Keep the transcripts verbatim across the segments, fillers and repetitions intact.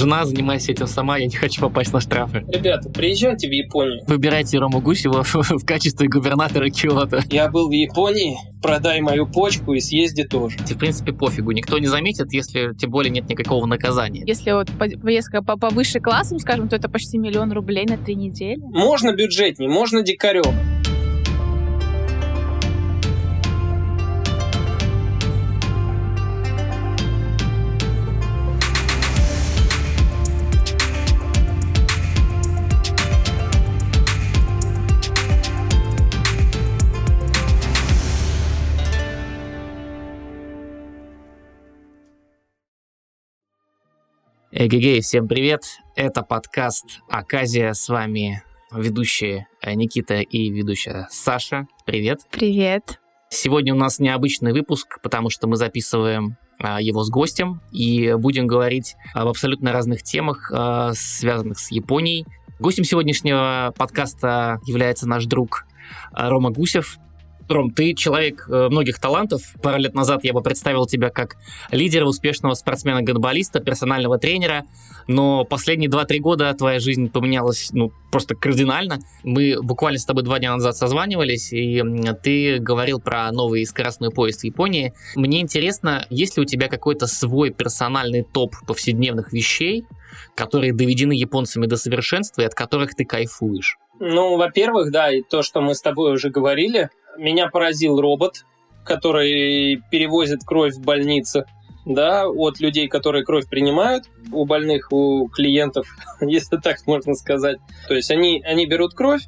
Жена, занимайся этим сама, я не хочу попасть на штрафы. Ребята, приезжайте в Японию. Выбирайте Рому Гусева в качестве губернатора Киото. Я был в Японии, продай мою почку и съезди тоже. В принципе, пофигу, никто не заметит, если тем более нет никакого наказания. Если вот поездка повыше классом, скажем, то это почти миллион рублей на три недели. Можно бюджетнее, можно дикарем. Эгегей, всем привет! Это подкаст «Окказия». С вами ведущие Никита и ведущая Саша. Привет! Привет! Сегодня у нас необычный выпуск, потому что мы записываем его с гостем и будем говорить об абсолютно разных темах, связанных с Японией. Гостем сегодняшнего подкаста является наш друг Рома Гусев. Ром, ты человек многих талантов. Пару лет назад я бы представил тебя как лидера, успешного спортсмена-гандболиста, персонального тренера, но последние два-три года твоя жизнь поменялась ну, просто кардинально. Мы буквально с тобой два дня назад созванивались, и ты говорил про новый скоростной поезд в Японии. Мне интересно, есть ли у тебя какой-то свой персональный топ повседневных вещей, которые доведены японцами до совершенства и от которых ты кайфуешь? Ну, во-первых, да, и то, что мы с тобой уже говорили, меня поразил робот, который перевозит кровь в больнице, да, от людей, которые кровь принимают, у больных, у клиентов, если так можно сказать. То есть они, они берут кровь,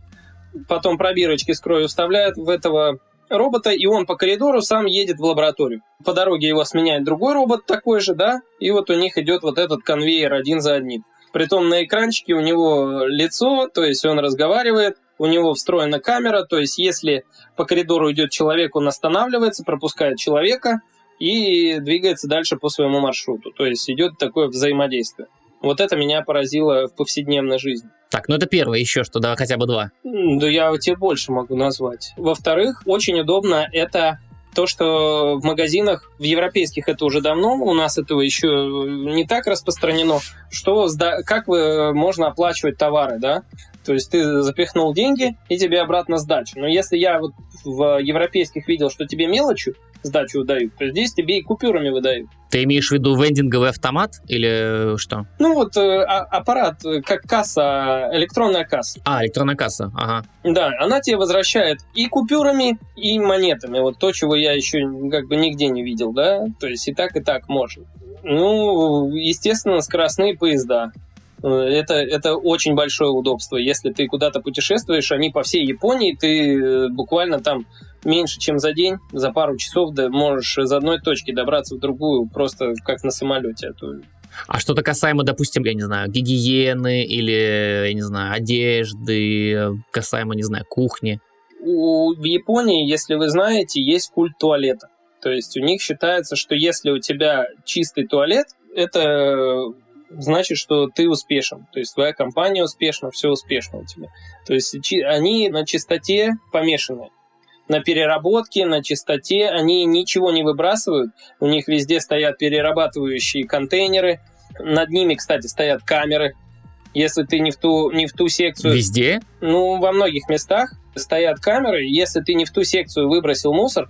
потом пробирочки с кровью вставляют в этого робота, и он по коридору сам едет в лабораторию. По дороге его сменяет другой робот такой же, да, и вот у них идет вот этот конвейер один за одним. Притом на экранчике у него лицо, то есть он разговаривает, у него встроена камера, то есть если по коридору идет человек, он останавливается, пропускает человека и двигается дальше по своему маршруту. То есть идет такое взаимодействие. Вот это меня поразило в повседневной жизни. Так, ну это первое, еще что, да, хотя бы два. Да я тебе больше могу назвать. Во-вторых, очень удобно это то, что в магазинах, в европейских это уже давно, у нас этого еще не так распространено, что как можно оплачивать товары, да? То есть ты запихнул деньги, и тебе обратно сдача. Но если я вот в европейских видел, что тебе мелочью сдачу выдают, то здесь тебе и купюрами выдают. Ты имеешь в виду вендинговый автомат или что? Ну вот а, аппарат, как касса, электронная касса. А, электронная касса, ага. Да, она тебе возвращает и купюрами, и монетами. Вот то, чего я еще как бы нигде не видел, да? То есть и так, и так можно. Ну, естественно, скоростные поезда. Это, это очень большое удобство. Если ты куда-то путешествуешь, они по всей Японии, ты буквально там меньше, чем за день, за пару часов да, можешь из одной точки добраться в другую, просто как на самолете. А что-то касаемо, допустим, я не знаю, гигиены или, я не знаю, одежды, касаемо, не знаю, кухни? У, в Японии, если вы знаете, есть культ туалета. То есть у них считается, что если у тебя чистый туалет, это значит, что ты успешен, то есть твоя компания успешна, все успешно у тебя. То есть они на чистоте помешаны, на переработке, на чистоте, они ничего не выбрасывают, у них везде стоят перерабатывающие контейнеры, над ними, кстати, стоят камеры, если ты не в ту, не в ту секцию... Везде? Ну, во многих местах стоят камеры, если ты не в ту секцию выбросил мусор,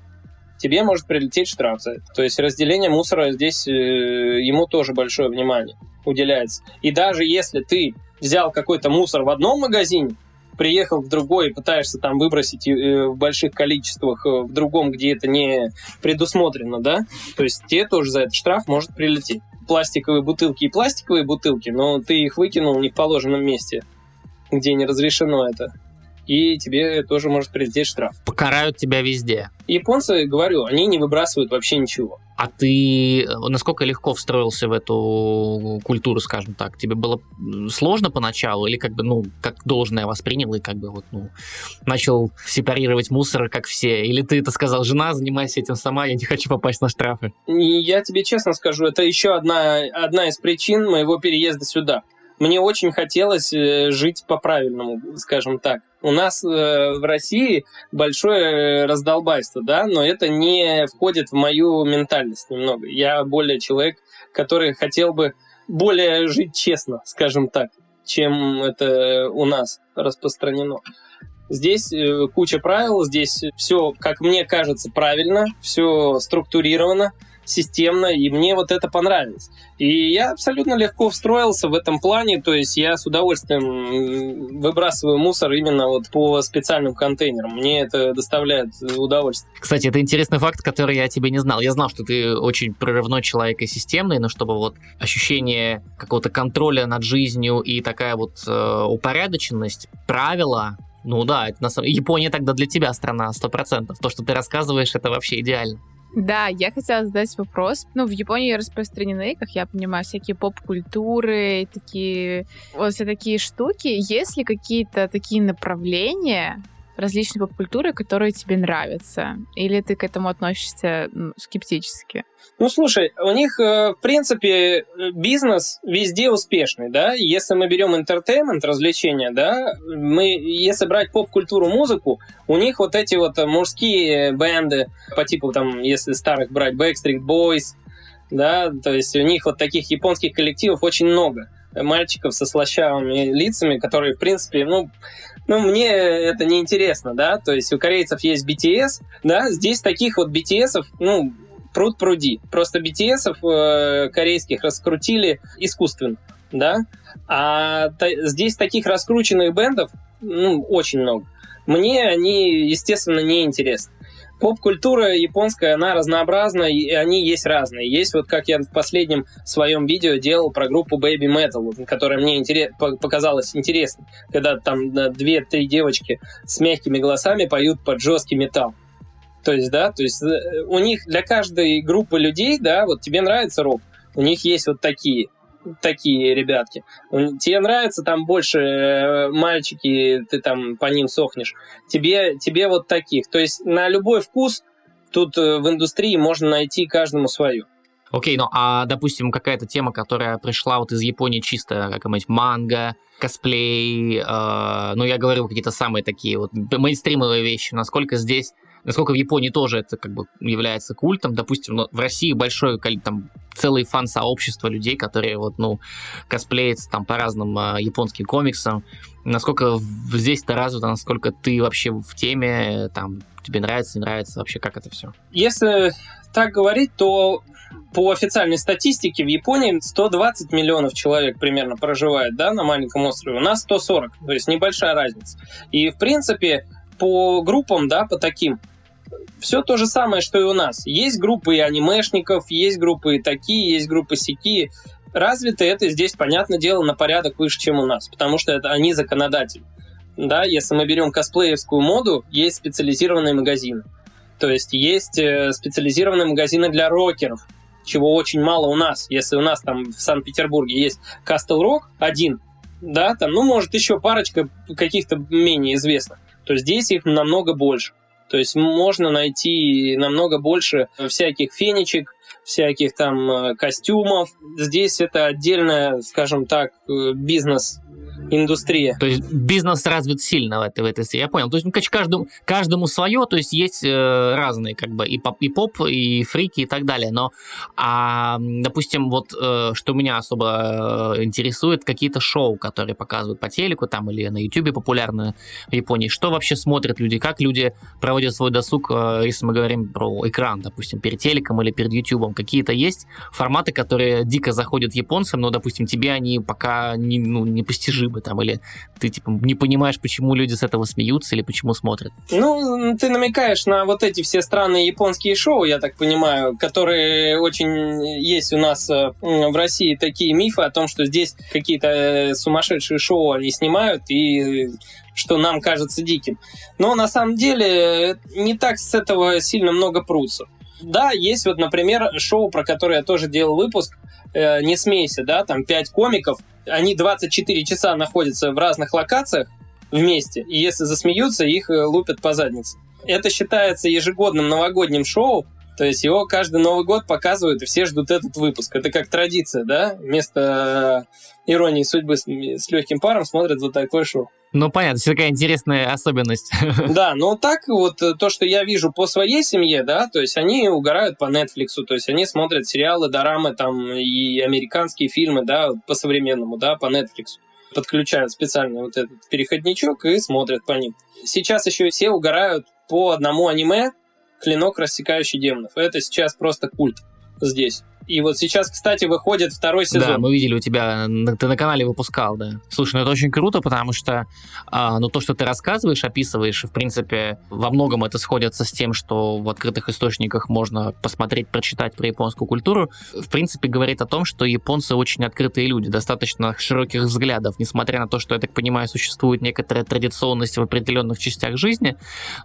тебе может прилететь штраф за это. То есть разделение мусора здесь, э, ему тоже большое внимание уделяется. И даже если ты взял какой-то мусор в одном магазине, приехал в другой и пытаешься там выбросить э, в больших количествах э, в другом, где это не предусмотрено, да, то есть тебе тоже за этот штраф может прилететь. Пластиковые бутылки и пластиковые бутылки, но ты их выкинул не в положенном месте, где не разрешено это. И тебе тоже может прилететь штраф. Покарают тебя везде. Японцы, говорю, они не выбрасывают вообще ничего. А ты насколько легко встроился в эту культуру, скажем так? Тебе было сложно поначалу или как бы, ну, как должное воспринял и как бы вот, ну, начал сепарировать мусор, как все? Или ты это сказал, жена, занимайся этим сама, я не хочу попасть на штрафы? Я тебе честно скажу, это еще одна, одна из причин моего переезда сюда. Мне очень хотелось жить по-правильному, скажем так. У нас в России большое раздолбайство, да, но это не входит в мою ментальность немного. Я более человек, который хотел бы более жить честно, скажем так, чем это у нас распространено. Здесь куча правил, здесь все, как мне кажется, правильно, все структурировано, системно, и мне вот это понравилось. И я абсолютно легко встроился в этом плане, то есть я с удовольствием выбрасываю мусор именно вот по специальным контейнерам. Мне это доставляет удовольствие. Кстати, это интересный факт, который я о тебе не знал. Я знал, что ты очень прорывной человек и системный, но чтобы вот ощущение какого-то контроля над жизнью и такая вот э, упорядоченность, правила... Ну да, это на самом... Япония тогда для тебя страна, сто процентов. То, что ты рассказываешь, это вообще идеально. Да, я хотела задать вопрос. Ну, в Японии распространены, как я понимаю, всякие поп-культуры, такие... вот все такие штуки. Есть ли какие-то такие направления различной поп-культуры, которые тебе нравятся? Или ты к этому относишься ну, скептически? Ну, слушай, у них, в принципе, бизнес везде успешный, да? Если мы берем entertainment, развлечения, да, мы, если брать поп-культуру, музыку, у них вот эти вот мужские бенды по типу, там, если старых брать, Backstreet Boys, да, то есть у них вот таких японских коллективов очень много. Мальчиков со слащавыми лицами, которые, в принципе, ну, ну, мне это неинтересно, да, то есть у корейцев есть би ти эс, да, здесь таких вот би ти эсов, ну, пруд-пруди, просто би ти эсов э, корейских раскрутили искусственно, да, а т- здесь таких раскрученных бэндов, ну, очень много. Мне они, естественно, не интересны. Поп-культура японская, она разнообразна, и они есть разные. Есть вот, как я в последнем своем видео делал про группу Baby Metal, которая мне интерес, показалась интересной, когда там две-три девочки с мягкими голосами поют под жесткий металл. То есть, да, то есть у них для каждой группы людей, да, вот тебе нравится рок, у них есть вот такие, такие ребятки. Тебе нравятся там больше мальчики, ты там по ним сохнешь. Тебе, тебе вот таких. То есть на любой вкус тут в индустрии можно найти каждому свою. Окей, okay, ну а, допустим, какая-то тема, которая пришла вот из Японии чисто, какая-нибудь манга, косплей, э, ну я говорил, какие-то самые такие вот мейнстримовые вещи, насколько здесь, насколько в Японии тоже это как бы является культом, допустим, ну, в России большое там целые фан-сообщества людей, которые вот, ну, косплеятся там по разным э, японским комиксам, насколько здесь-то развито, насколько ты вообще в теме, там, тебе нравится, не нравится, вообще как это все? Если так говорить, то по официальной статистике в Японии сто двадцать миллионов человек примерно проживает, да, на маленьком острове. У нас сто сорок, то есть небольшая разница. И, в принципе, по группам, да, по таким, все то же самое, что и у нас. Есть группы и анимешников, есть группы и такие, есть группы сякие. Развито это здесь, понятное дело, на порядок выше, чем у нас, потому что это они законодатели. Да, если мы берем косплеевскую моду, есть специализированные магазины. То есть есть специализированные магазины для рокеров, чего очень мало у нас. Если у нас там в Санкт-Петербурге есть Castle Rock один, да, там, ну, может, еще парочка каких-то менее известных, то здесь их намного больше. То есть можно найти намного больше всяких фенечек, всяких там костюмов. Здесь это отдельная, скажем так, бизнес-индустрия. То есть бизнес развит сильно в этой, в этой сфере, я понял. То есть ну, каждому, каждому свое, то есть есть э, разные как бы и поп, и, поп, и фрики и так далее. Но, а, допустим, вот э, что меня особо э, интересует, какие-то шоу, которые показывают по телеку там или на Ютубе популярные в Японии. Что вообще смотрят люди? Как люди проводят свой досуг, э, если мы говорим про экран, допустим, перед телеком или перед Ютубом? Какие-то есть форматы, которые дико заходят японцам, но, допустим, тебе они пока не, ну, непостижимы, там, или ты, типа, не понимаешь, почему люди с этого смеются или почему смотрят? Ну, ты намекаешь на вот эти все странные японские шоу, я так понимаю, которые очень есть у нас в России такие мифы о том, что здесь какие-то сумасшедшие шоу они снимают и... что нам кажется диким. Но на самом деле не так с этого сильно много прутся. Да, есть вот, например, шоу, про которое я тоже делал выпуск, «Не смейся», да, там пять комиков, они двадцать четыре часа находятся в разных локациях вместе, и если засмеются, их лупят по заднице. Это считается ежегодным новогодним шоу, то есть его каждый Новый год показывают, и все ждут этот выпуск. Это как традиция, да, вместо иронии судьбы с, с легким паром смотрят за такое шоу. Ну, понятно, это такая интересная особенность. Да, но так вот то, что я вижу по своей семье, да, то есть они угорают по Netflix, то есть они смотрят сериалы, дорамы там и американские фильмы, да, по-современному, да, по Netflix. Подключают специально вот этот переходничок и смотрят по ним. Сейчас еще все угорают по одному аниме «Клинок, рассекающий демонов». Это сейчас просто культ здесь. И вот сейчас, кстати, выходит второй сезон. Да, мы видели у тебя, ты на канале выпускал, да. Слушай, ну это очень круто, потому что ну, то, что ты рассказываешь, описываешь, в принципе, во многом это сходится с тем, что в открытых источниках можно посмотреть, прочитать про японскую культуру. В принципе, говорит о том, что японцы очень открытые люди, достаточно широких взглядов, несмотря на то, что, я так понимаю, существует некоторая традиционность в определенных частях жизни.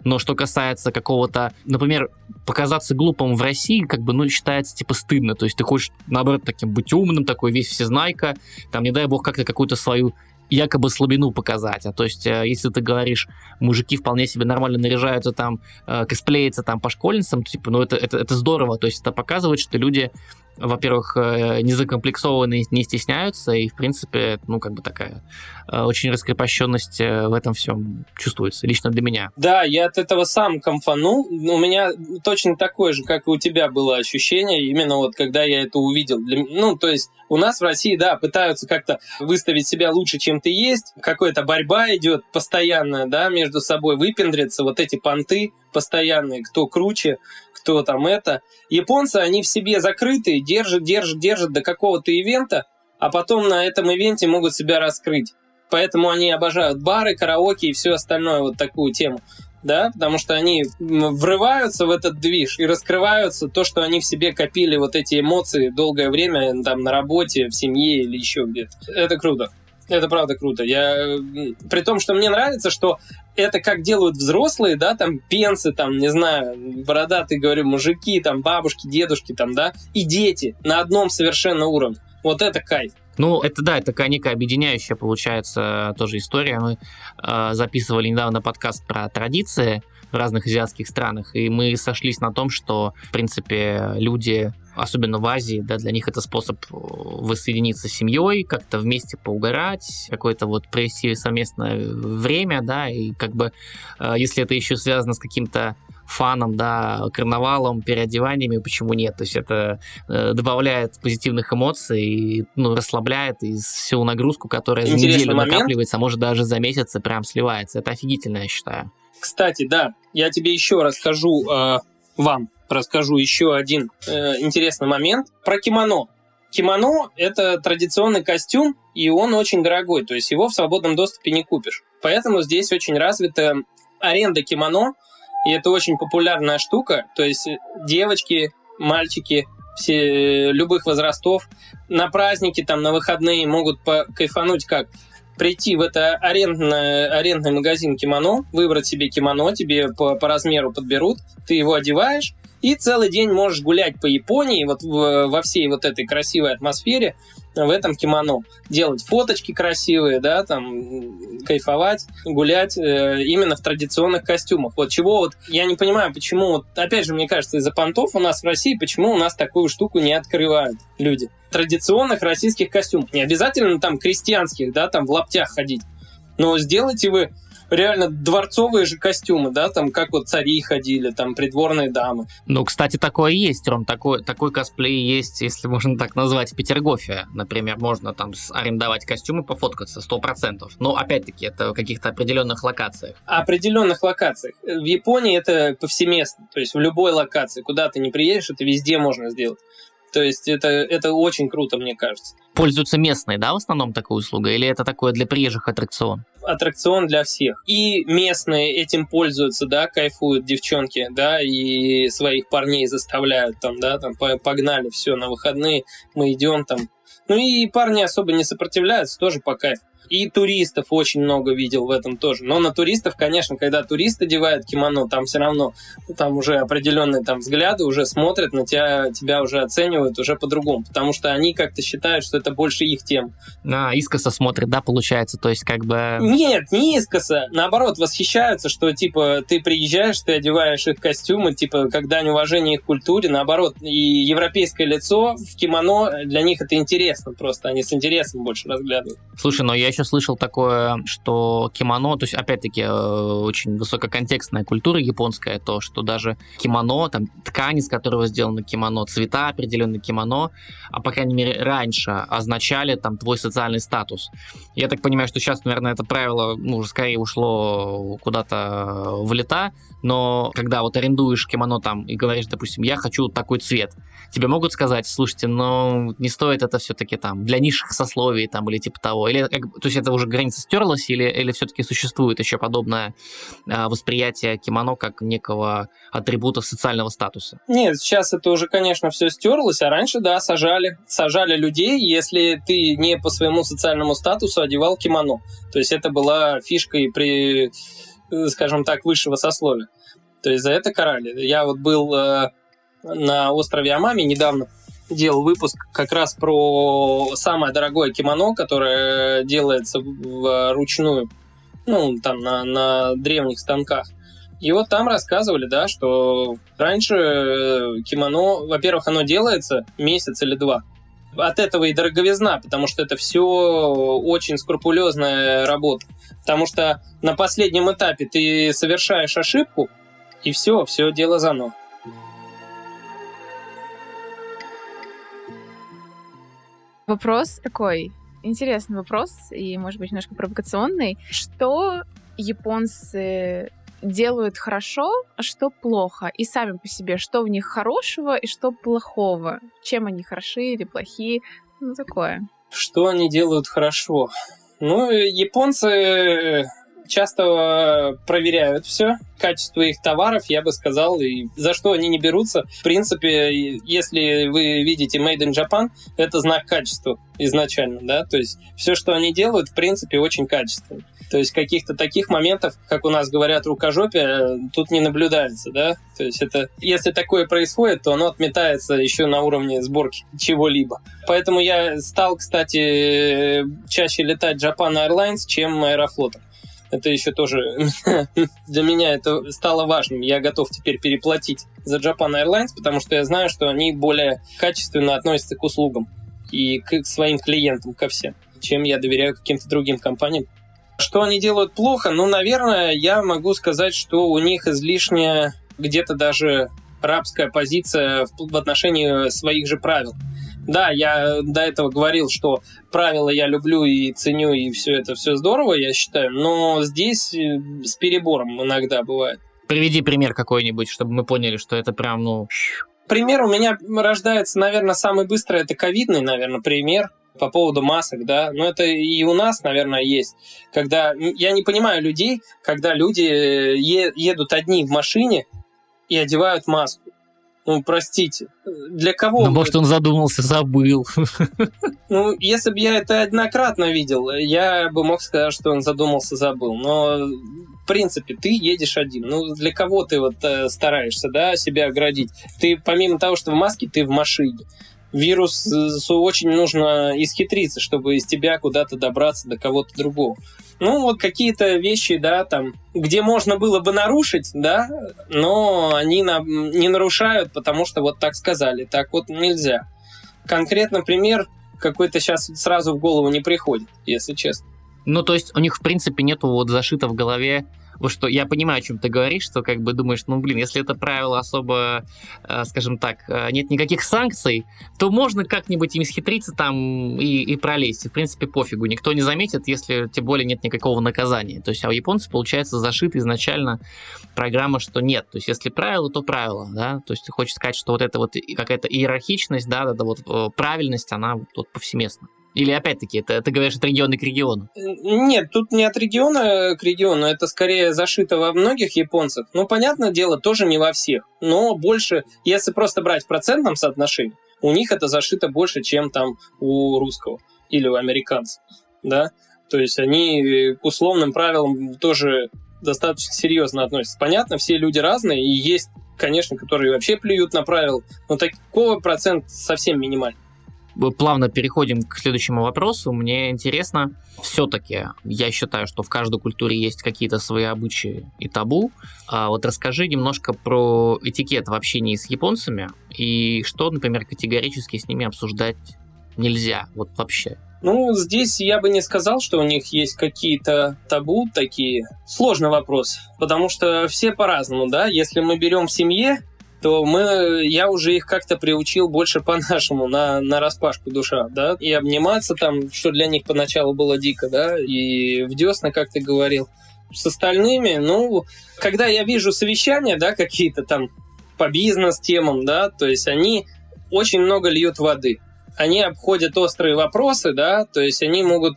Но что касается какого-то, например, показаться глупым в России, как бы, ну, считается, типа, стыдно, то есть ты хочешь, наоборот, таким быть умным, такой весь всезнайка, там, не дай бог, как-то какую-то свою якобы слабину показать. А то есть, если ты говоришь, мужики вполне себе нормально наряжаются там, косплеятся там по школьницам, то, типа, ну, это, это, это здорово. То есть это показывает, что люди, во-первых, не закомплексованы, не стесняются, и, в принципе, ну, как бы такая очень раскрепощенность в этом всем чувствуется, лично для меня. Да, я от этого сам камфанул. У меня точно такое же, как и у тебя было ощущение, именно вот когда я это увидел. Ну, то есть у нас в России, да, пытаются как-то выставить себя лучше, чем ты есть, какая-то борьба идет постоянная, да, между собой, выпендрятся вот эти понты постоянные, кто круче, кто там это. Японцы, они в себе закрытые, держат, держат, держат до какого-то ивента, а потом на этом ивенте могут себя раскрыть. Поэтому они обожают бары, караоке и все остальное, вот такую тему, да, потому что они врываются в этот движ и раскрываются то, что они в себе копили вот эти эмоции долгое время там на работе, в семье или еще где-то. Это круто. Это правда круто. Я... При том, что мне нравится, что это как делают взрослые, да, там, пенсы, там, не знаю, бородатые, говорю, мужики, там, бабушки, дедушки, там, да, и дети на одном совершенно уровне. Вот это кайф. Ну, это да, это некая объединяющая, получается, тоже история. Мы э, записывали недавно подкаст про традиции в разных азиатских странах, и мы сошлись на том, что, в принципе, люди... особенно в Азии, да, для них это способ воссоединиться с семьей, как-то вместе поугарать, какое-то вот провести совместное время, да, и как бы, если это еще связано с каким-то фаном, да, карнавалом, переодеваниями, почему нет? То есть это добавляет позитивных эмоций, и, ну, расслабляет и всю нагрузку, которая за неделю накапливается, а может даже за месяц и прям сливается. Это офигительно, я считаю. Кстати, да, я тебе еще расскажу, э, вам, расскажу еще один э, интересный момент про кимоно. Кимоно – это традиционный костюм, и он очень дорогой, то есть его в свободном доступе не купишь. Поэтому здесь очень развита аренда кимоно, и это очень популярная штука, то есть девочки, мальчики все, любых возрастов на праздники, там, на выходные могут покайфануть как? Прийти в это арендное, арендный магазин кимоно, выбрать себе кимоно, тебе по, по размеру подберут, ты его одеваешь, и целый день можешь гулять по Японии вот в, во всей вот этой красивой атмосфере в этом кимоно. Делать фоточки красивые, да, там, кайфовать, гулять э, именно в традиционных костюмах. Вот чего вот, я не понимаю, почему, вот, опять же, мне кажется, из-за понтов у нас в России, почему у нас такую штуку не открывают люди. Традиционных российских костюмов. Не обязательно там крестьянских, да, там в лаптях ходить. Но сделайте вы реально дворцовые же костюмы, да, там как вот цари ходили, там придворные дамы. Ну, кстати, такое есть, Ром, такой, такой косплей есть, если можно так назвать, в Петергофе, например, можно там арендовать костюмы, пофоткаться, сто процентов. Но, опять-таки, это в каких-то определенных локациях. Определенных локациях. В Японии это повсеместно, то есть в любой локации, куда ты не приедешь, это везде можно сделать. То есть это, это очень круто, мне кажется. Пользуются местные, да, в основном такой услугой? Или это такое для приезжих аттракцион? Аттракцион для всех. И местные этим пользуются, да, кайфуют девчонки, да, и своих парней заставляют там, да, там, погнали, все, на выходные мы идем там. Ну и парни особо не сопротивляются, тоже по кайфу. И туристов очень много видел в этом тоже. Но на туристов, конечно, когда туристы одевают кимоно, там все равно там уже определенные там взгляды, уже смотрят на тебя, тебя уже оценивают уже по-другому, потому что они как-то считают, что это больше их тем. А, искоса смотрят, да, получается? То есть как бы... Нет, не искоса. Наоборот, восхищаются, что типа ты приезжаешь, ты одеваешь их костюмы, типа как дань уважения их культуре. Наоборот, и европейское лицо в кимоно, для них это интересно просто. Они с интересом больше разглядывают. Слушай, но я еще слышал такое, что кимоно, то есть, опять-таки, очень высококонтекстная культура японская, то, что даже кимоно, там, ткани, с которого сделано кимоно, цвета определенные кимоно, а, по крайней мере, раньше означали, там, твой социальный статус. Я так понимаю, что сейчас, наверное, это правило, ну, уже скорее ушло куда-то в лета, но когда вот арендуешь кимоно там и говоришь, допустим, я хочу такой цвет, тебе могут сказать, слушайте, ну, не стоит это все-таки там для низших сословий там или типа того, или как, то есть это уже граница стерлась, или, или все-таки существует еще подобное э, восприятие кимоно как некого атрибута социального статуса? Нет, сейчас это уже, конечно, все стерлось, а раньше, да, сажали. Сажали людей, если ты не по своему социальному статусу одевал кимоно. То есть это была фишкой при... скажем так, высшего сословия. То есть за это карали. Я вот был э, на острове Амами недавно, делал выпуск как раз про самое дорогое кимоно, которое делается вручную, ну, там, на, на древних станках. И вот там рассказывали, да, что раньше кимоно, во-первых, оно делается месяц или два. От этого и дороговизна, потому что это все очень скрупулезная работа. Потому что на последнем этапе ты совершаешь ошибку, и все, все дело заново. Вопрос такой, интересный вопрос, и, может быть, немножко провокационный. Что японцы делают хорошо, а что плохо? И сами по себе, что в них хорошего и что плохого? Чем они хороши или плохи? Ну, такое. Что они делают хорошо? Ну, японцы часто проверяют все. Качество их товаров, я бы сказал, и за что они не берутся. В принципе, если вы видите Made in Japan, это знак качества изначально, да, то есть все, что они делают, в принципе, очень качественно. То есть каких-то таких моментов, как у нас говорят, рукожопие, тут не наблюдается, да. То есть это, если такое происходит, то оно отметается еще на уровне сборки чего-либо. Поэтому я стал, кстати, чаще летать Japan Airlines, чем Аэрофлотом. Это еще тоже для меня это стало важным. Я готов теперь переплатить за Japan Airlines, потому что я знаю, что они более качественно относятся к услугам и к своим клиентам, ко всем, чем я доверяю каким-то другим компаниям. Что они делают плохо? Ну, наверное, я могу сказать, что у них излишняя где-то даже рабская позиция в отношении своих же правил. Да, я до этого говорил, что правила я люблю и ценю, и все это все здорово, я считаю, но здесь с перебором иногда бывает. Приведи пример какой-нибудь, чтобы мы поняли, что это прям, ну... Пример у меня рождается, наверное, самый быстрый, это ковидный, наверное, пример по поводу масок, да, но это и у нас, наверное, есть. Когда я не понимаю людей, когда люди е- едут одни в машине и одевают маску. Ну, простите, для кого? Ну, может, он задумался, забыл. Ну, если бы я это однократно видел, я бы мог сказать, что он задумался, забыл. Но, в принципе, ты едешь один. Ну, для кого ты вот э, стараешься, да, себя оградить? Ты, помимо того, что в маске, ты в машине. Вирусу очень нужно исхитриться, чтобы из тебя куда-то добраться до кого-то другого. Ну, вот какие-то вещи, да, там, где можно было бы нарушить, да, но они на, не нарушают, потому что вот так сказали, так вот нельзя. Конкретно пример какой-то сейчас сразу в голову не приходит, если честно. Ну, то есть у них, в принципе, нету вот зашито в голове, вот что я понимаю, о чем ты говоришь, что как бы думаешь, ну, блин, если это правило особо, скажем так, нет никаких санкций, то можно как-нибудь им схитриться там и, и пролезть. И, в принципе, пофигу, никто не заметит, если тем более нет никакого наказания. То есть, а у японцев, получается, зашита изначально программа, что нет. То есть, если правило, то правило, да. То есть, ты хочешь сказать, что вот эта вот какая-то иерархичность, да, да, вот правильность, она вот повсеместна. Или, опять-таки, это, ты говоришь от региона к региону? Нет, тут не от региона к региону, это скорее зашито во многих японцах. Ну, понятное дело, тоже не во всех, но больше, если просто брать в процентном соотношении, у них это зашито больше, чем там у русского или у американца, да? То есть они к условным правилам тоже достаточно серьезно относятся. Понятно, все люди разные, и есть, конечно, которые вообще плюют на правила, но такого процент совсем минимальный. Плавно переходим к следующему вопросу. Мне интересно, все-таки я считаю, что в каждой культуре есть какие-то свои обычаи и табу. А вот расскажи немножко про этикет в общении с японцами и что, например, категорически с ними обсуждать нельзя вот вообще. Ну, здесь я бы не сказал, что у них есть какие-то табу такие. Сложный вопрос, потому что все по-разному, да? Если мы берем в семье, то мы, я уже их как-то приучил больше по-нашему, на, на распашку душа, да, и обниматься там, что для них поначалу было дико, да, и в десна, как ты говорил. С остальными, ну, когда я вижу совещания, да, какие-то там по бизнес-темам, да, то есть они очень много льют воды. Они обходят острые вопросы, да, то есть они могут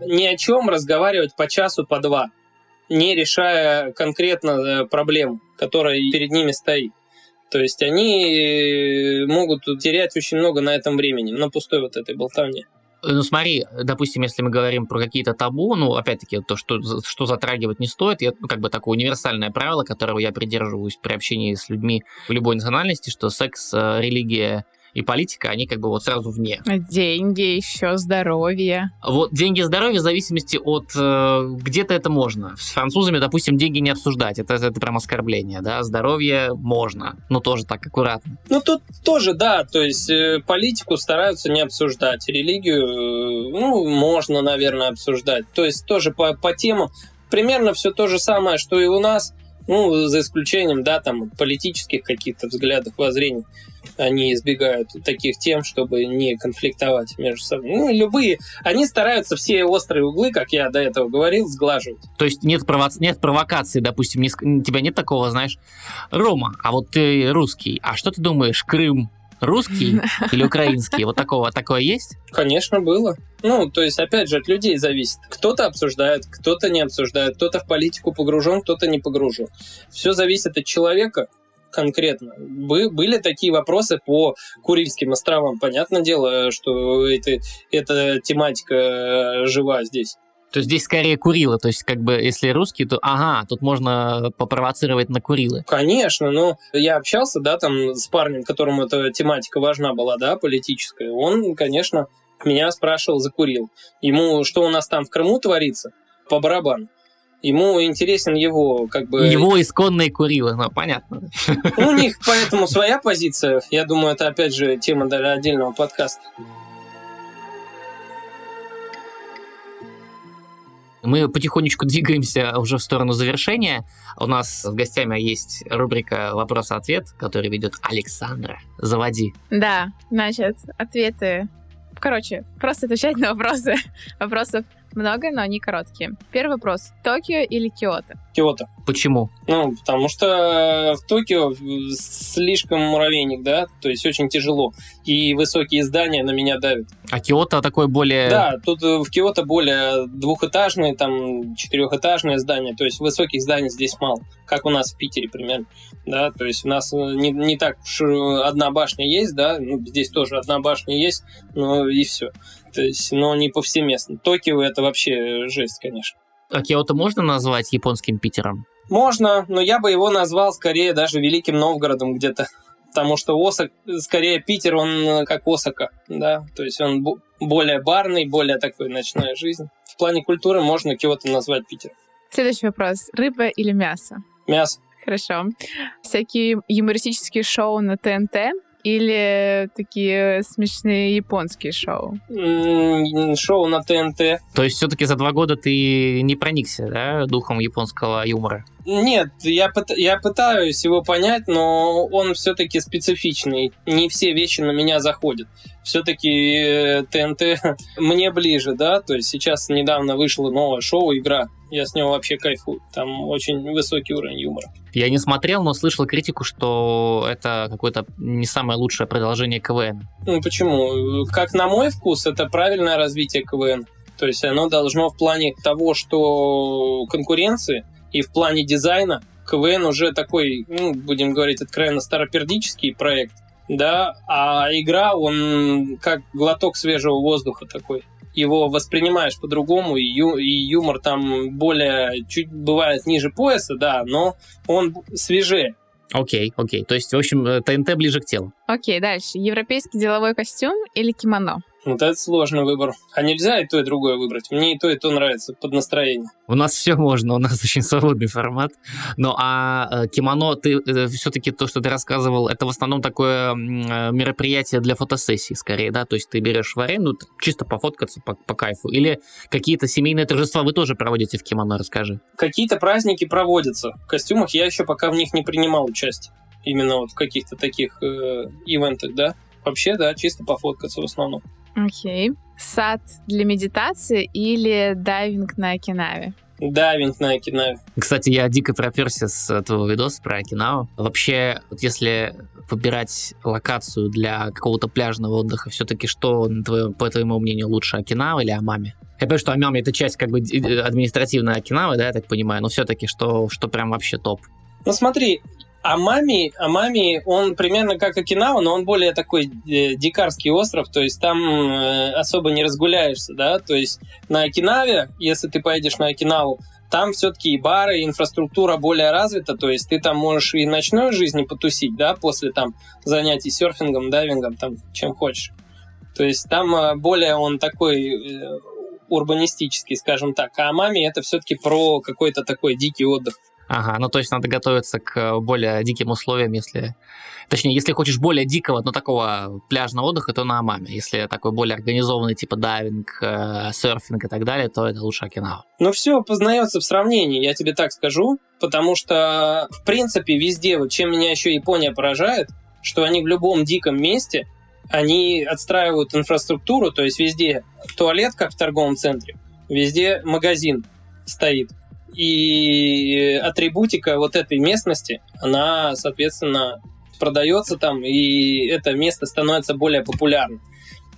ни о чем разговаривать по часу, по два, не решая конкретно проблему, которая перед ними стоит. То есть они могут терять очень много на этом времени, на пустой вот этой болтовне. Ну смотри, допустим, если мы говорим про какие-то табу, ну опять-таки то, что, что затрагивать не стоит, это ну, как бы такое универсальное правило, которого я придерживаюсь при общении с людьми любой национальности, что секс, религия и политика, они как бы вот сразу вне. Деньги, еще здоровье. Вот деньги и здоровье в зависимости от... Где-то это можно. С французами, допустим, деньги не обсуждать. Это, это прям оскорбление, да. Здоровье можно, но тоже так аккуратно. Ну, тут тоже, да. То есть политику стараются не обсуждать. Религию, ну, можно, наверное, обсуждать. То есть тоже по, по темам. Примерно все то же самое, что и у нас. Ну, за исключением, да, там, политических каких-то взглядов, воззрений. Они избегают таких тем, чтобы не конфликтовать между собой. Ну, любые. Они стараются все острые углы, как я до этого говорил, сглаживать. То есть нет, прово... нет провокации, допустим, не... тебя нет такого, знаешь, Рома, а вот ты русский, а что ты думаешь, Крым русский или украинский? Вот такого, такое есть? Конечно, было. Ну, то есть, опять же, от людей зависит. Кто-то обсуждает, кто-то не обсуждает, кто-то в политику погружен, кто-то не погружен. Все зависит от человека. Конкретно. Были такие вопросы по Курильским островам. Понятное дело, что это, эта тематика жива здесь. То есть здесь скорее Курилы. То есть как бы если русские, то ага, тут можно попровоцировать на Курилы. Конечно, но я общался, да, там с парнем, которому эта тематика важна была, да, политическая. Он, конечно, меня спрашивал за Курил. Ему, что у нас там в Крыму творится, по барабану. Ему интересен его, как бы... Его исконные Курилы, ну, понятно. У них поэтому своя позиция. Я думаю, это, опять же, тема для отдельного подкаста. Мы потихонечку двигаемся уже в сторону завершения. У нас с гостями есть рубрика «Вопрос-ответ», которую ведет Александра. Заводи. Да, значит, ответы... Короче, просто отвечать на вопросы. Вопросов много, но они короткие. Первый вопрос. Токио или Киото? Киото. Почему? Ну, потому что в Токио слишком муравейник, да? То есть очень тяжело. И высокие здания на меня давят. А Киото такое более... Да, тут в Киото более двухэтажные, там, четырехэтажные здания. То есть высоких зданий здесь мало. Как у нас в Питере примерно. Да, то есть у нас не, не так уж одна башня есть, да? Ну, здесь тоже одна башня есть, но и все. То есть, но не повсеместно. Токио — это вообще жесть, конечно. А Киото можно назвать японским Питером? Можно, но я бы его назвал скорее даже Великим Новгородом где-то. Потому что Осак, скорее Питер, он как Осака, да. То есть он б- более барный, более такой ночная жизнь. В плане культуры можно Киото назвать Питером. Следующий вопрос. Рыба или мясо? Мясо. Хорошо. Всякие юмористические шоу на ТНТ? Или такие смешные японские шоу? Шоу на ТНТ. То есть все-таки за два года ты не проникся, да, духом японского юмора? Нет, я, пыт- я пытаюсь его понять, но он все-таки специфичный. Не все вещи на меня заходят. Все-таки ТНТ мне ближе, да, то есть сейчас недавно вышло новое шоу «Игра». Я с него вообще кайфую. Там очень высокий уровень юмора. Я не смотрел, но слышал критику, что это какое-то не самое лучшее продолжение КВН. Ну почему? Как на мой вкус, это правильное развитие КВН. То есть оно должно в плане того, что конкуренции и в плане дизайна КВН уже такой, ну, будем говорить откровенно, старопердический проект, да, а игра, он как глоток свежего воздуха такой. его воспринимаешь по-другому, и, ю, и юмор там более, чуть бывает ниже пояса, да, но он свежее. Окей, окей. То есть, в общем, ТНТ ближе к телу. Окей, дальше. Европейский деловой костюм или кимоно? Вот это сложный выбор. А нельзя и то, и другое выбрать? Мне и то, и то нравится под настроение. У нас все можно, у нас очень свободный формат. Ну, а э, кимоно, ты э, все-таки то, что ты рассказывал, это в основном такое э, мероприятие для фотосессий, скорее, да? То есть ты берешь в аренду, чисто пофоткаться по, по кайфу. Или какие-то семейные торжества вы тоже проводите в кимоно, расскажи. Какие-то праздники проводятся. В костюмах я еще пока в них не принимал участие. Именно вот в каких-то таких э, ивентах, да? Вообще, да, чисто пофоткаться в основном. Окей. Okay. Сад для медитации или дайвинг на Окинаве? Дайвинг на Окинаве. Кстати, я дико проперся с твоего видоса про Окинаву. Вообще, вот если выбирать локацию для какого-то пляжного отдыха, все-таки что, по твоему мнению, лучше, Окинава или Амами? Я понимаю, что Амами — это часть как бы административной Окинавы, да, я так понимаю, но все-таки что, что прям вообще топ? Ну смотри, Амами, Амами, он примерно как Окинава, но он более такой дикарский остров, то есть там особо не разгуляешься, да, то есть на Окинаве, если ты поедешь на Окинаву, там все-таки и бары, и инфраструктура более развита, то есть ты там можешь и ночной жизни потусить, да, после там занятий серфингом, дайвингом, там, чем хочешь. То есть там более он такой урбанистический, скажем так, а Амами — это все-таки про какой-то такой дикий отдых. Ага, ну то есть надо готовиться к более диким условиям, если... Точнее, если хочешь более дикого, но такого пляжного отдыха, то на Амами. Если такой более организованный, типа дайвинг, э, серфинг и так далее, то это лучше Окинава. Ну все познается в сравнении, я тебе так скажу, потому что, в принципе, везде, вот чем меня еще Япония поражает, что они в любом диком месте, они отстраивают инфраструктуру, то есть везде туалет, как в торговом центре, везде магазин стоит. И атрибутика вот этой местности, она, соответственно, продается там, и это место становится более популярным.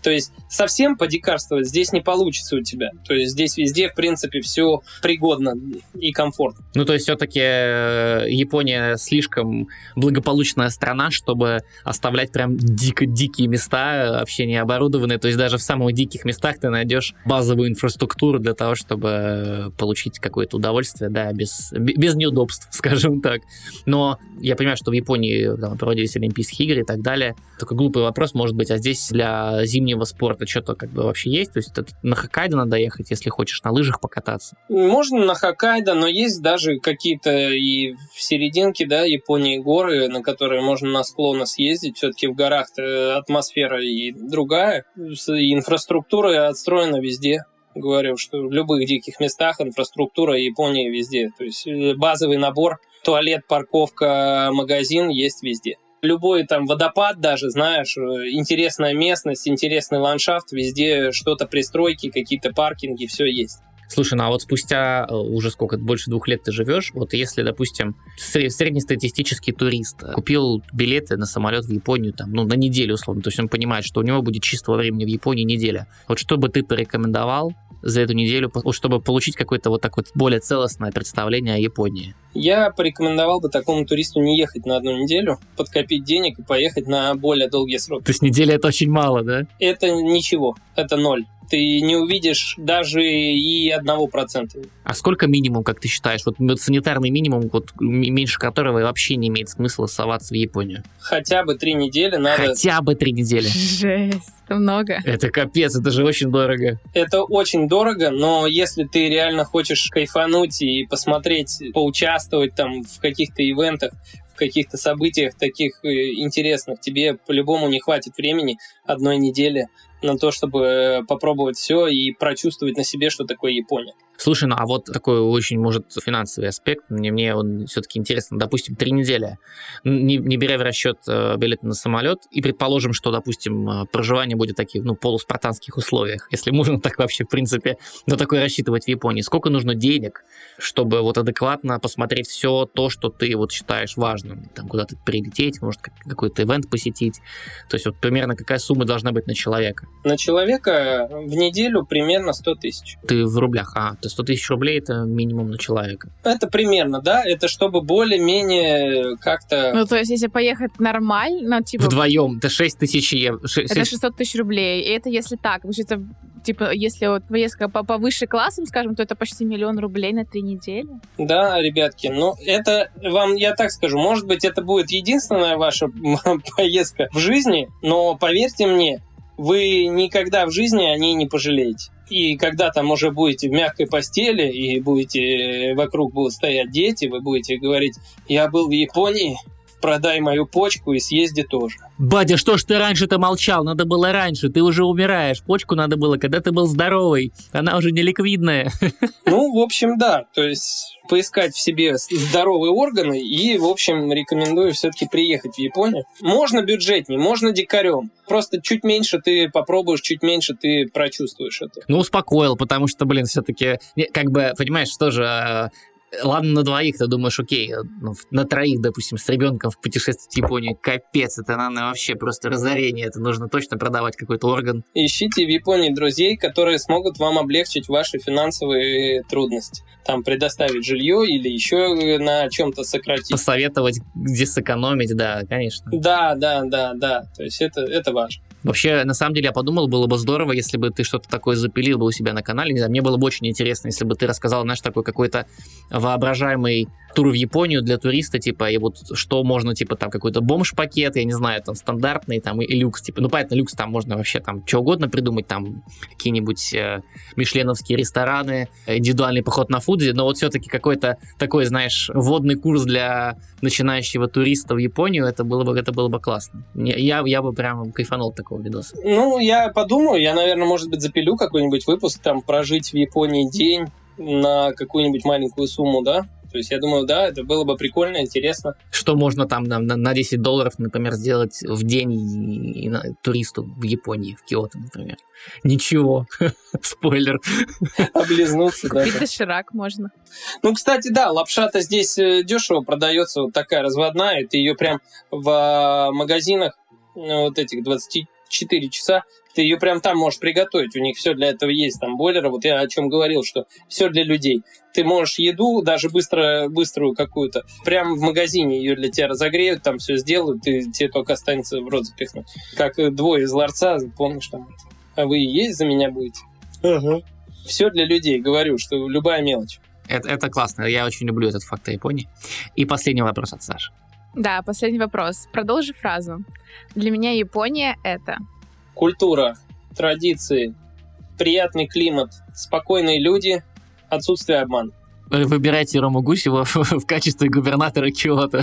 То есть совсем подикарствовать здесь не получится у тебя. То есть здесь везде, в принципе, все пригодно и комфортно. Ну, то есть все-таки Япония слишком благополучная страна, чтобы оставлять прям дико-дикие места, вообще не оборудованные. То есть даже в самых диких местах ты найдешь базовую инфраструктуру для того, чтобы получить какое-то удовольствие, да, без, без неудобств, скажем так. Но я понимаю, что в Японии там проводились Олимпийские игры и так далее. Такой глупый вопрос, может быть, а здесь для зимней спорта что-то как бы вообще есть? То есть на Хоккайдо надо ехать, если хочешь на лыжах покататься? Можно на Хоккайдо, но есть даже какие-то и в серединке, да, Японии горы, на которые можно на склоны съездить. Все-таки в горах атмосфера и другая. И инфраструктура отстроена везде. Говорю, что в любых диких местах инфраструктура Японии везде. То есть базовый набор, туалет, парковка, магазин есть везде. Любой там водопад даже, знаешь, интересная местность, интересный ландшафт, везде что-то, пристройки, какие-то паркинги, все есть. Слушай, ну а вот спустя уже сколько, больше двух лет ты живешь, вот если, допустим, среднестатистический турист купил билеты на самолет в Японию, там, ну, на неделю условно, то есть он понимает, что у него будет чистого времени в Японии неделя, вот что бы ты порекомендовал за эту неделю, чтобы получить какое-то вот так вот более целостное представление о Японии? Я порекомендовал бы такому туристу не ехать на одну неделю, подкопить денег и поехать на более долгий срок. То есть неделя — это очень мало, да? Это ничего, это ноль. Ты не увидишь даже и одного процента. А сколько минимум, как ты считаешь, вот санитарный минимум, вот, меньше которого вообще не имеет смысла соваться в Японию? Хотя бы три недели надо... Хотя бы три недели. Жесть, это много. Это капец, это же очень дорого. Это очень дорого, но если ты реально хочешь кайфануть и посмотреть, поучаствовать там в каких-то ивентах, в каких-то событиях таких интересных, тебе по-любому не хватит времени одной недели на то, чтобы попробовать все и прочувствовать на себе, что такое Япония. Слушай, ну а вот такой очень, может, финансовый аспект, мне, мне он все-таки интересен. Допустим, три недели, не, не беря в расчет э, билеты на самолет, и предположим, что, допустим, проживание будет в таких, ну, полуспартанских условиях, если можно так вообще, в принципе, на такое рассчитывать в Японии. Сколько нужно денег, чтобы вот адекватно посмотреть все то, что ты вот считаешь важным? Там куда-то прилететь, может, какой-то ивент посетить. То есть вот примерно какая сумма должна быть на человека? На человека в неделю примерно сто тысяч. Ты в рублях, а? сто тысяч рублей – это минимум на человека. Это примерно, да. Это чтобы более-менее как-то... Ну, то есть, если поехать нормально, типа... Вдвоем, это шесть тысяч евро. шесть... Это шестьсот тысяч рублей. И это если так. Получается, типа, если вот поездка повыше классом, скажем, то это почти миллион рублей на три недели. Да, ребятки, ну это вам, я так скажу, может быть, это будет единственная ваша поездка в жизни, но поверьте мне, вы никогда в жизни о ней не пожалеете. И когда там уже будете в мягкой постели, и будете вокруг будут стоять дети, вы будете говорить: «Я был в Японии, продай мою почку и съезди тоже». Бадя, что ж ты раньше-то молчал? Надо было раньше, ты уже умираешь. Почку надо было, когда ты был здоровый. Она уже не ликвидная. Ну, в общем, да. То есть поискать в себе здоровые органы и, в общем, рекомендую все-таки приехать в Японию. Можно бюджетнее, можно дикарем. Просто чуть меньше ты попробуешь, чуть меньше ты прочувствуешь это. Ну, успокоил, потому что, блин, все-таки, как бы, понимаешь, что же... Ладно, на двоих, ты думаешь, окей, на троих, допустим, с ребенком в путешествии в Японию, капец, это, наверное, вообще просто разорение, это нужно точно продавать какой-то орган. Ищите в Японии друзей, которые смогут вам облегчить ваши финансовые трудности, там, предоставить жилье или еще на чем-то сократить. Посоветовать, где сэкономить, да, конечно. Да, да, да, да, то есть это, это важно. Вообще, на самом деле, я подумал, было бы здорово, если бы ты что-то такое запилил бы у себя на канале. Не знаю, мне было бы очень интересно, если бы ты рассказал, знаешь, такой какой-то воображаемый тур в Японию для туриста, типа, и вот что можно, типа, там, какой-то бомж-пакет, я не знаю, там, стандартный, там, и, и люкс, типа. Ну, понятно, люкс там можно вообще, там, что угодно придумать, там, какие-нибудь э, мишленовские рестораны, индивидуальный поход на Фудзи, но вот все-таки какой-то такой, знаешь, вводный курс для начинающего туриста в Японию, это было бы, это было бы классно. Я, я бы прям кайфанул такой. Видоса. Ну, я подумаю, я, наверное, может быть, запилю какой-нибудь выпуск, там, прожить в Японии день на какую-нибудь маленькую сумму, да? То есть, я думаю, да, это было бы прикольно, интересно. Что можно там на, на десять долларов, например, сделать в день и, и, и, туристу в Японии, в Киото, например? Ничего. Спойлер. Облизнуться, да. Купить доширак можно. Ну, кстати, да, лапша-то здесь дешево продается, вот такая разводная, и ты ее прям в магазинах вот этих двадцать четыре часа, ты ее прям там можешь приготовить, у них все для этого есть, там бойлеры, вот я о чем говорил, что все для людей. Ты можешь еду, даже быстро, быструю какую-то, прям в магазине ее для тебя разогреют, там все сделают, ты, тебе только останется в рот запихнуть. Как двое из ларца, помнишь, там, а вы и есть за меня будете? Ага. Все для людей, говорю, что любая мелочь. Это, это классно, я очень люблю этот факт о Японии. И последний вопрос от Саши. Да, последний вопрос. Продолжи фразу. Для меня Япония — это... Культура, традиции, приятный климат, спокойные люди, отсутствие обмана. Выбирайте Рому Гусева в качестве губернатора Киото.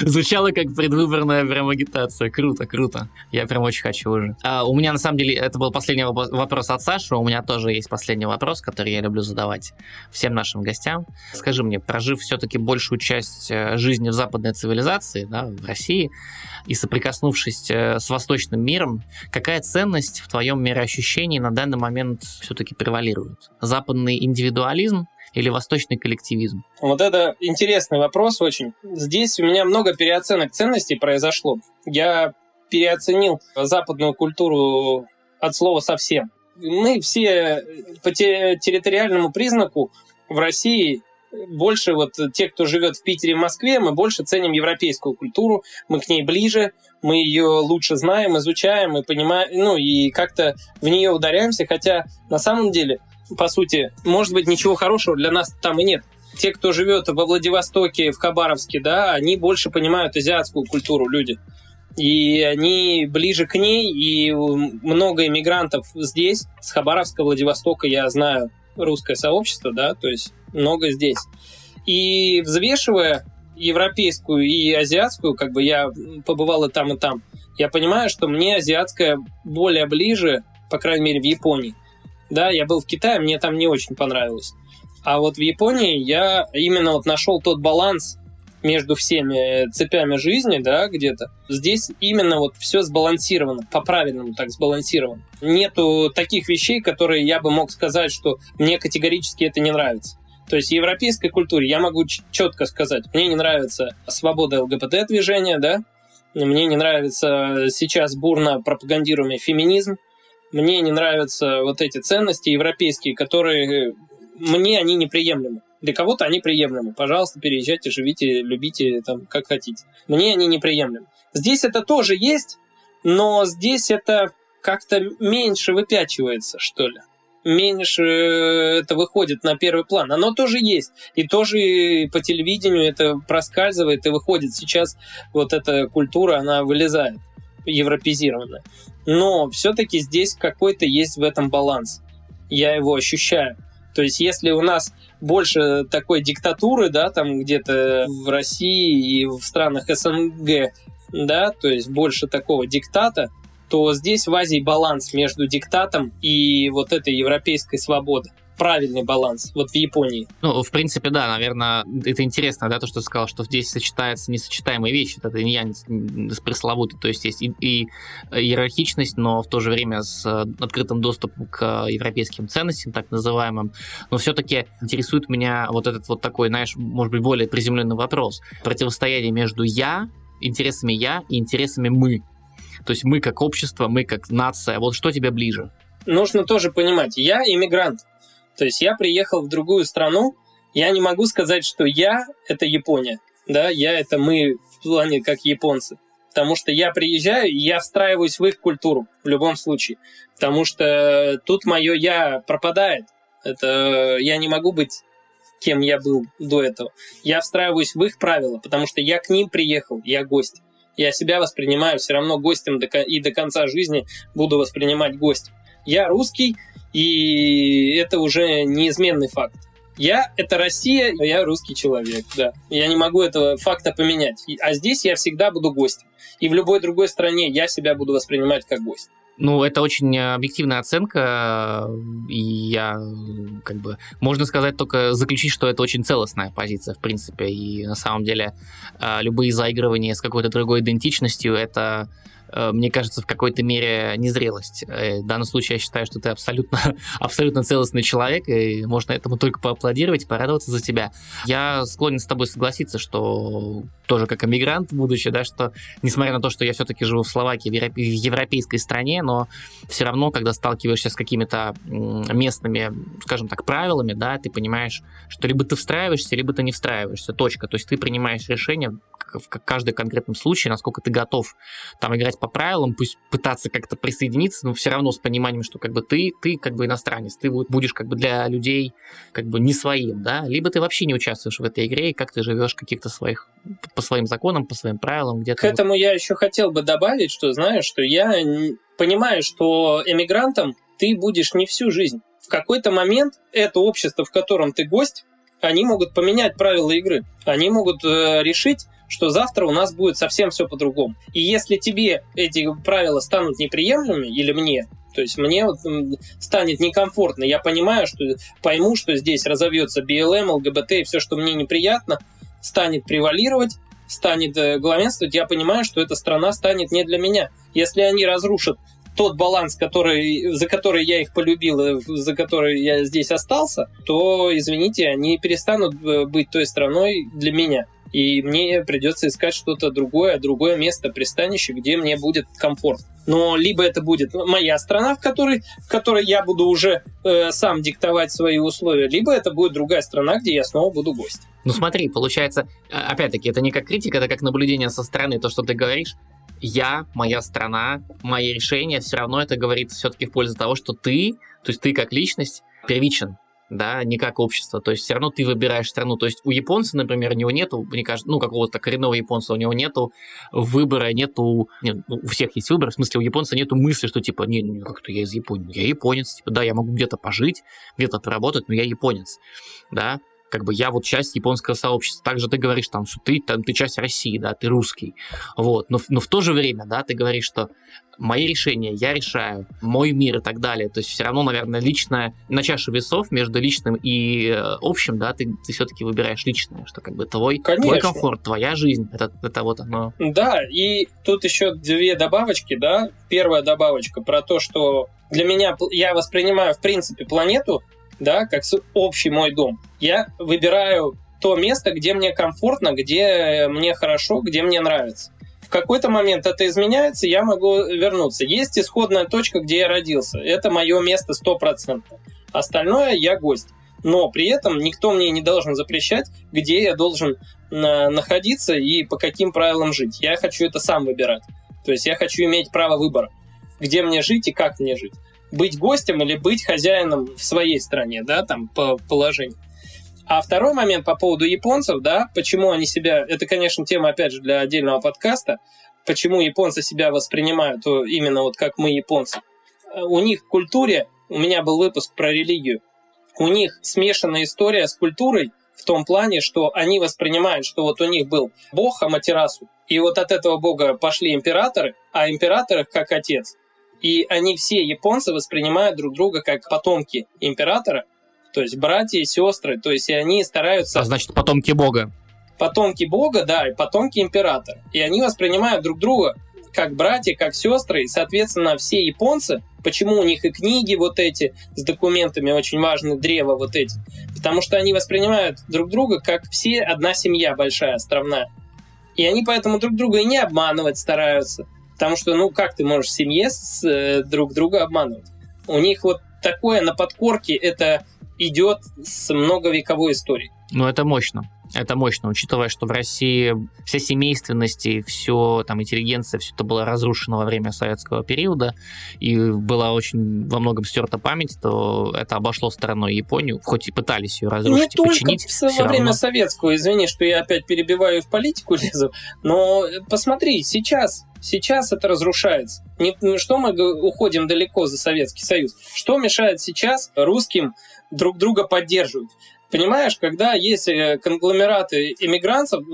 Звучало как предвыборная прям агитация. Круто, круто. Я прям очень хочу уже. А, у меня, на самом деле, это был последний вопрос от Саши. У меня тоже есть последний вопрос, который я люблю задавать всем нашим гостям. Скажи мне, прожив все-таки большую часть жизни в западной цивилизации, да, в России, и соприкоснувшись с восточным миром, какая ценность в твоем мироощущении на данный момент все-таки превалирует? Западный индивидуализм или восточный коллективизм? Вот это интересный вопрос очень. Здесь у меня много переоценок ценностей произошло. Я переоценил западную культуру от слова совсем. Мы все по территориальному признаку в России больше, вот те, кто живет в Питере и Москве, мы больше ценим европейскую культуру, мы к ней ближе, мы ее лучше знаем, изучаем и понимаем, ну и как-то в нее ударяемся, хотя на самом деле... По сути, может быть, ничего хорошего для нас там и нет. Те, кто живет во Владивостоке, в Хабаровске, да, они больше понимают азиатскую культуру, люди. И они ближе к ней, и много иммигрантов здесь. С Хабаровска, Владивостока я знаю русское сообщество, да, то есть много здесь. И взвешивая европейскую и азиатскую, как бы я побывал и там, и там, я понимаю, что мне азиатская более ближе, по крайней мере, в Японии. Да, я был в Китае, мне там не очень понравилось. А вот в Японии я именно вот нашел тот баланс между всеми цепями жизни, да, где-то. Здесь именно вот все сбалансировано, по-правильному так сбалансировано. Нету таких вещей, которые я бы мог сказать, что мне категорически это не нравится. То есть в европейской культуре я могу четко сказать, мне не нравится свобода ЛГБТ-движения, да, мне не нравится сейчас бурно пропагандируемый феминизм, мне не нравятся вот эти ценности европейские, которые мне они неприемлемы. Для кого-то они приемлемы. Пожалуйста, переезжайте, живите, любите, там, как хотите. Мне они неприемлемы. Здесь это тоже есть, но здесь это как-то меньше выпячивается, что ли. Меньше это выходит на первый план. Оно тоже есть. И тоже по телевидению это проскальзывает и выходит. Сейчас вот эта культура, она вылезает, европеизированная. Но все-таки здесь какой-то есть в этом баланс. Я его ощущаю. То есть если у нас больше такой диктатуры, да, там где-то в России и в странах СНГ, да, то есть больше такого диктата, то здесь в Азии баланс между диктатом и вот этой европейской свободой. Правильный баланс, вот в Японии. Ну, в принципе, да, наверное, это интересно, да, то, что ты сказал, что здесь сочетаются несочетаемые вещи, это инь-янь с пресловутой, то есть есть и, и иерархичность, но в то же время с открытым доступом к европейским ценностям, так называемым, но все-таки интересует меня вот этот вот такой, знаешь, может быть, более приземленный вопрос, противостояние между «я», интересами «я» и интересами «мы», то есть мы как общество, мы как нация, вот что тебе ближе? Нужно тоже понимать, я иммигрант. То есть я приехал в другую страну, я не могу сказать, что я – это Япония, да, я – это мы в плане как японцы, потому что я приезжаю и я встраиваюсь в их культуру в любом случае, потому что тут мое «я» пропадает, это я не могу быть кем я был до этого, я встраиваюсь в их правила, потому что я к ним приехал, я гость, я себя воспринимаю все равно гостем и до конца жизни буду воспринимать гостем. Я русский, и это уже неизменный факт. Я — это Россия, я русский человек, да. Я не могу этого факта поменять. А здесь я всегда буду гостем. И в любой другой стране я себя буду воспринимать как гость. Ну, это очень объективная оценка, и я, как бы, можно сказать, только заключить, что это очень целостная позиция, в принципе, и на самом деле любые заигрывания с какой-то другой идентичностью — это... мне кажется, в какой-то мере незрелость. В данном случае я считаю, что ты абсолютно, абсолютно целостный человек, и можно этому только поаплодировать, порадоваться за тебя. Я склонен с тобой согласиться, что тоже как эмигрант будучи, да, что несмотря на то, что я все-таки живу в Словакии, в европейской стране, но все равно, когда сталкиваешься с какими-то местными, скажем так, правилами, да, ты понимаешь, что либо ты встраиваешься, либо ты не встраиваешься, точка. То есть ты принимаешь решение в каждом конкретном случае, насколько ты готов там играть по правилам, пусть пытаться как-то присоединиться, но все равно с пониманием, что как бы ты, ты как бы иностранец, ты будешь как бы для людей как бы не своим, да, либо ты вообще не участвуешь в этой игре, и как ты живешь каких-то своих, по своим законам, по своим правилам. Где-то К этому вот... я еще хотел бы добавить, что, знаешь, что я понимаю, что эмигрантом ты будешь не всю жизнь. В какой-то момент это общество, в котором ты гость, они могут поменять правила игры, они могут э, решить, что завтра у нас будет совсем все по-другому. И если тебе эти правила станут неприемлемыми, или мне, то есть мне вот станет некомфортно, я понимаю, что пойму, что здесь разовьется би эл эм, эл гэ бэ тэ, и все, что мне неприятно, станет превалировать, станет главенствовать, я понимаю, что эта страна станет не для меня. Если они разрушат тот баланс, который, за который я их полюбил, за который я здесь остался, то, извините, они перестанут быть той страной для меня. И мне придется искать что-то другое, другое место, пристанище, где мне будет комфорт. Но либо это будет моя страна, в которой, в которой я буду уже э, сам диктовать свои условия, либо это будет другая страна, где я снова буду гостем. Ну смотри, получается, опять-таки, это не как критика, это как наблюдение со стороны, то, что ты говоришь. Я, моя страна, мои решения, все равно это говорит все-таки в пользу того, что ты, то есть ты как личность первичен. Да, не как общество, то есть все равно ты выбираешь страну, то есть у японца, например, у него нету, мне кажется, ну какого-то коренного японца, у него нету выбора, нету, нет, у всех есть выбор, в смысле у японца нету мысли, что типа, не, ну как-то я из Японии, я японец, типа, да, я могу где-то пожить, где-то поработать, но я японец, да, как бы я вот часть японского сообщества. Также ты говоришь, там, что ты, там, ты часть России, да, ты русский. Вот. Но, но в то же время, да, ты говоришь, что мои решения, я решаю, мой мир и так далее. То есть все равно, наверное, личное, на чаше весов между личным и общим, да, ты, ты все-таки выбираешь личное, что как бы твой, твой комфорт, твоя жизнь, это, это вот оно. Да, и тут еще две добавочки, да. Первая добавочка про то, что для меня, я воспринимаю, в принципе, планету, да, как общий мой дом. Я выбираю то место, где мне комфортно, где мне хорошо, где мне нравится. В какой-то момент это изменяется, я могу вернуться. Есть исходная точка, где я родился. Это мое место сто процентов. Остальное я гость. Но при этом никто мне не должен запрещать, где я должен находиться и по каким правилам жить. Я хочу это сам выбирать. То есть я хочу иметь право выбора. где мне жить и как мне жить. Быть гостем или быть хозяином в своей стране, да, там, по положению. А второй момент по поводу японцев, да, почему они себя... Это, конечно, тема, опять же, для отдельного подкаста. Почему японцы себя воспринимают именно вот как мы, японцы. У них в культуре... У меня был выпуск про религию. У них смешанная история с культурой в том плане, что они воспринимают, что вот у них был бог Аматерасу, и вот от этого бога пошли императоры, а императоры как отец. И они все, японцы, воспринимают друг друга как потомки императора, то есть братья и сестры, то есть и они стараются... А значит, потомки бога. Потомки бога, да, и потомки императора. И они воспринимают друг друга как братья, как сестры, и, соответственно, все японцы, почему у них и книги вот эти с документами очень важны, древо вот эти, потому что они воспринимают друг друга как все одна семья большая, островная. И они поэтому друг друга и не обманывать стараются, потому что, ну, как ты можешь в семье с, э, друг друга обманывать? У них вот такое на подкорке, это идет с многовековой историей. Ну, это мощно. Это мощно, учитывая, что в России вся семейственность и все, там, интеллигенция, все это было разрушено во время советского периода, и была очень во многом стерта память, то это обошло стороной Японию, хоть и пытались ее разрушить и починить. Не только во время советского, извини, что я опять перебиваю и в политику лезу, но посмотри, сейчас, сейчас это разрушается. Не, что мы уходим далеко за Советский Союз? Что мешает сейчас русским друг друга поддерживать? Понимаешь, когда есть конгломераты иммигрантов,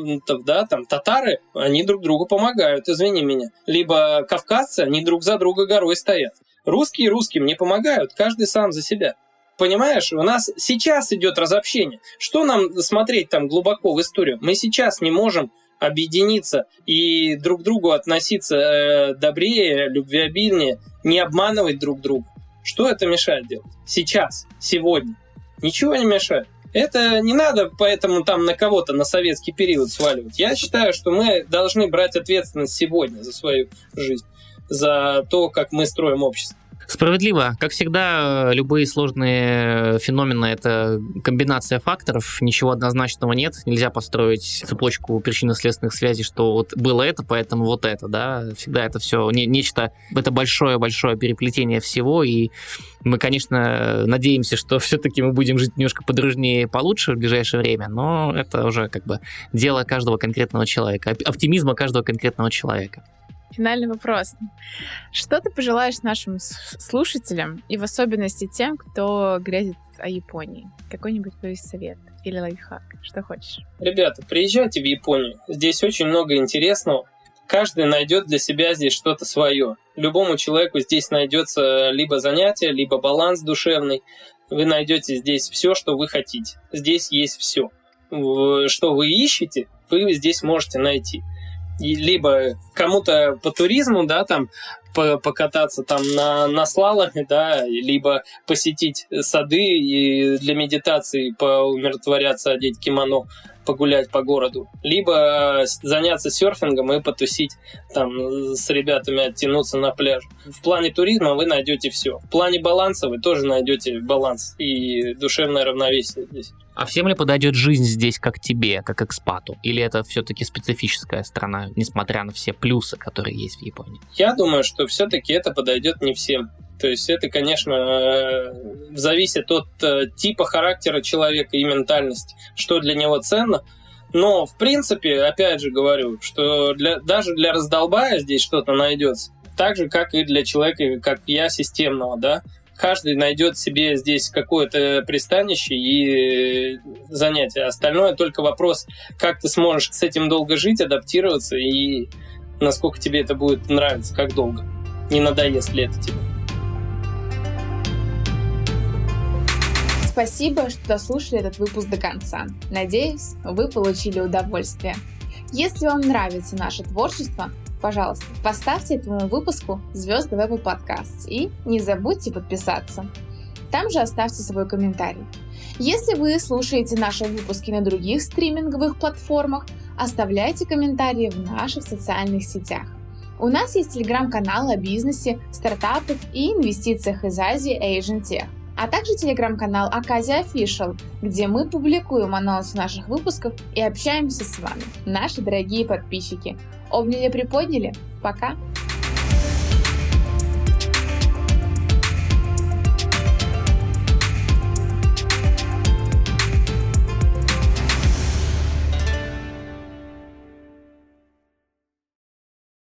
да, там, татары, они друг другу помогают, извини меня. Либо кавказцы, они друг за друга горой стоят. Русские русским не помогают, каждый сам за себя. Понимаешь, у нас сейчас идет разобщение. Что нам смотреть там глубоко в историю? Мы сейчас не можем объединиться и друг к другу относиться э, добрее, любвеобильнее, не обманывать друг друга. Что это мешает делать? Сейчас, сегодня. Ничего не мешает. Это не надо поэтому там на кого-то на советский период сваливать. Я считаю, что мы должны брать ответственность сегодня за свою жизнь, за то, как мы строим общество. Справедливо. Как всегда, любые сложные феномены – это комбинация факторов, ничего однозначного нет, нельзя построить цепочку причинно-следственных связей, что вот было это, поэтому вот это, да, всегда это все не, нечто, это большое-большое переплетение всего, и мы, конечно, надеемся, что все-таки мы будем жить немножко подружнее и получше в ближайшее время, но это уже как бы дело каждого конкретного человека, оптимизма каждого конкретного человека. Финальный вопрос. Что ты пожелаешь нашим слушателям, и в особенности тем, кто грезит о Японии? Какой-нибудь твой совет или лайфхак? Что хочешь? Ребята, приезжайте в Японию. Здесь очень много интересного. Каждый найдет для себя здесь что-то свое. Любому человеку здесь найдется либо занятие, либо баланс душевный. Вы найдете здесь все, что вы хотите. Здесь есть все. Что вы ищете, вы здесь можете найти. Либо кому-то по туризму, да, там, по- покататься там на, на слаломе, да, либо посетить сады и для медитации поумиротворяться, одеть кимоно, погулять по городу, либо заняться серфингом и потусить там с ребятами, оттянуться на пляж. В плане туризма вы найдете все. В плане баланса вы тоже найдете баланс и душевное равновесие здесь. А всем ли подойдет жизнь здесь как тебе, как экспату? Или это все-таки специфическая страна, несмотря на все плюсы, которые есть в Японии? Я думаю, что все-таки это подойдет не всем. То есть это, конечно, зависит от типа характера человека и ментальности, что для него ценно. Но, в принципе, опять же говорю, что для, даже для раздолбая здесь что-то найдется. Так же, как и для человека, как я, системного, да. Каждый найдет себе здесь какое-то пристанище и занятие. Остальное только вопрос, как ты сможешь с этим долго жить, адаптироваться и насколько тебе это будет нравиться, как долго. Не надоест ли это тебе. Спасибо, что дослушали этот выпуск до конца. Надеюсь, вы получили удовольствие. Если вам нравится наше творчество, пожалуйста, поставьте этому выпуску звезды в Apple Podcasts и не забудьте подписаться. Там же оставьте свой комментарий. Если вы слушаете наши выпуски на других стриминговых платформах, оставляйте комментарии в наших социальных сетях. У нас есть телеграм-канал о бизнесе, стартапах и инвестициях из Азии Asian Tech, а также телеграм-канал Окказия Official, где мы публикуем анонсы наших выпусков и общаемся с вами, наши дорогие подписчики. Обняли-приподняли. Пока!